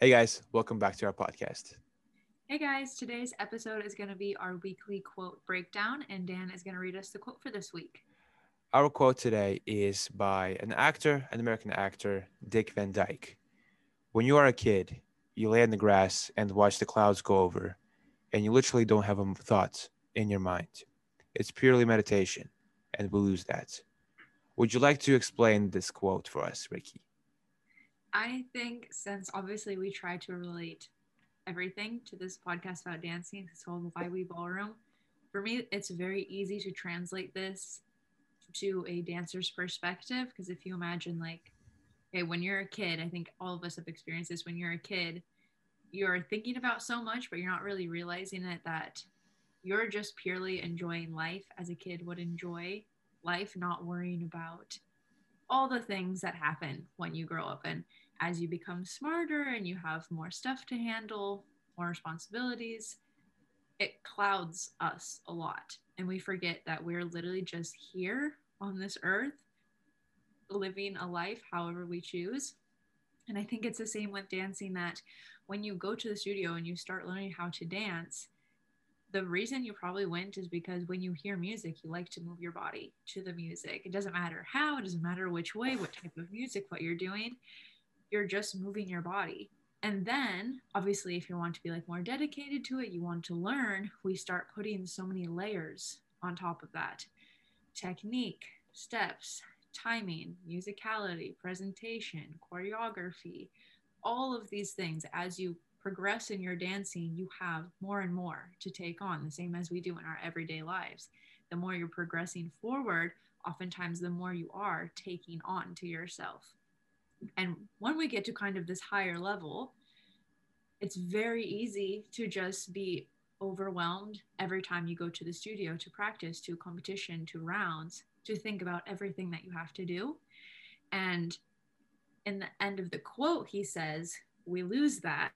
Hey guys, welcome back to our podcast. Hey guys, today's episode is going to be our weekly quote breakdown, and Dan is going to read us the quote for this week. Our quote today is by an American actor, Dick Van Dyke. When you are a kid, you lay in the grass and watch the clouds go over, and you literally don't have a thought in your mind. It's purely meditation, and we lose that. Would you like to explain this quote for us, Ricky? I think since obviously we try to relate everything to this podcast about dancing, it's called Why We Ballroom. For me, it's very easy to translate this to a dancer's perspective, because if you imagine like, okay, when you're a kid, I think all of us have experienced this. When you're a kid, you're thinking about so much, but you're not really realizing it, that you're just purely enjoying life as a kid would enjoy life, not worrying about all the things that happen when you grow up. And as you become smarter and you have more stuff to handle, more responsibilities, it clouds us a lot. And we forget that we're literally just here on this earth, living a life however we choose. And I think it's the same with dancing, that when you go to the studio and you start learning how to dance, the reason you probably went is because when you hear music, you like to move your body to the music. It doesn't matter how, it doesn't matter which way, what type of music, what you're doing, you're just moving your body. And then obviously, if you want to be like more dedicated to it, you want to learn, we start putting so many layers on top of that. Technique, steps, timing, musicality, presentation, choreography, all of these things. As you progress in your dancing, you have more and more to take on, the same as we do in our everyday lives. The more you're progressing forward, oftentimes the more you are taking on to yourself. And when we get to kind of this higher level, it's very easy to just be overwhelmed every time you go to the studio, to practice, to competition, to rounds, to think about everything that you have to do. And in the end of the quote, he says, we lose that,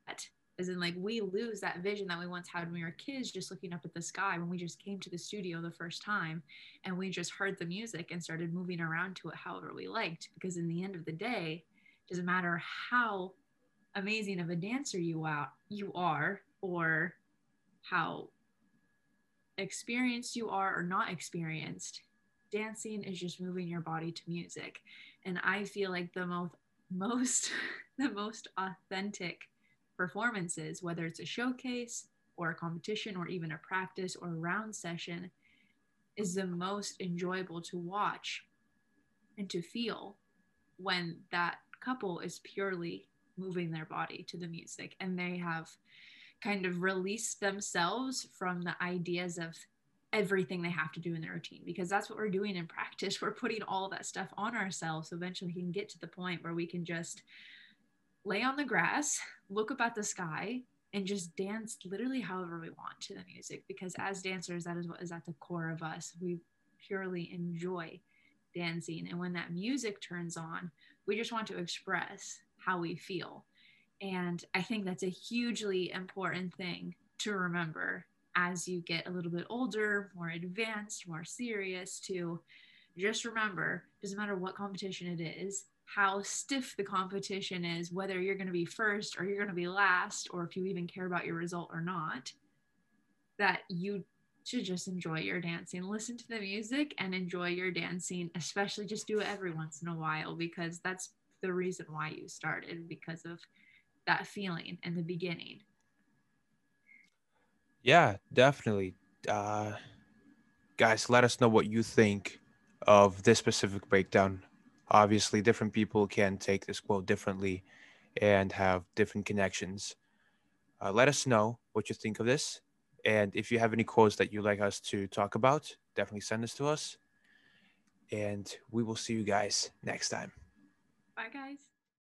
as in like we lose that vision that we once had when we were kids, just looking up at the sky, when we just came to the studio the first time and we just heard the music and started moving around to it however we liked. Because in the end of the day, it doesn't matter how amazing of a dancer you are or how experienced you are or not experienced, dancing is just moving your body to music. And I feel like the most authentic performances, whether it's a showcase or a competition or even a practice or a round session, is the most enjoyable to watch and to feel when that couple is purely moving their body to the music and they have kind of released themselves from the ideas of everything they have to do in their routine, because that's what we're doing in practice. We're putting all that stuff on ourselves, so eventually we can get to the point where we can just lay on the grass, look up at the sky, and just dance literally however we want to the music. Because as dancers, that is what is at the core of us. We purely enjoy dancing, and when that music turns on, we just want to express how we feel. And I think that's a hugely important thing to remember as you get a little bit older, more advanced, more serious, to just remember, doesn't matter what competition it is, how stiff the competition is, whether you're going to be first or you're going to be last, or if you even care about your result or not, that you should just enjoy your dancing, listen to the music and enjoy your dancing, especially just do it every once in a while, because that's the reason why you started, because of that feeling in the beginning. Yeah, definitely. Guys, let us know what you think of this specific breakdown. Obviously, different people can take this quote differently and have different connections. Let us know what you think of this. And if you have any quotes that you'd like us to talk about, definitely send this to us. And we will see you guys next time. Bye, guys.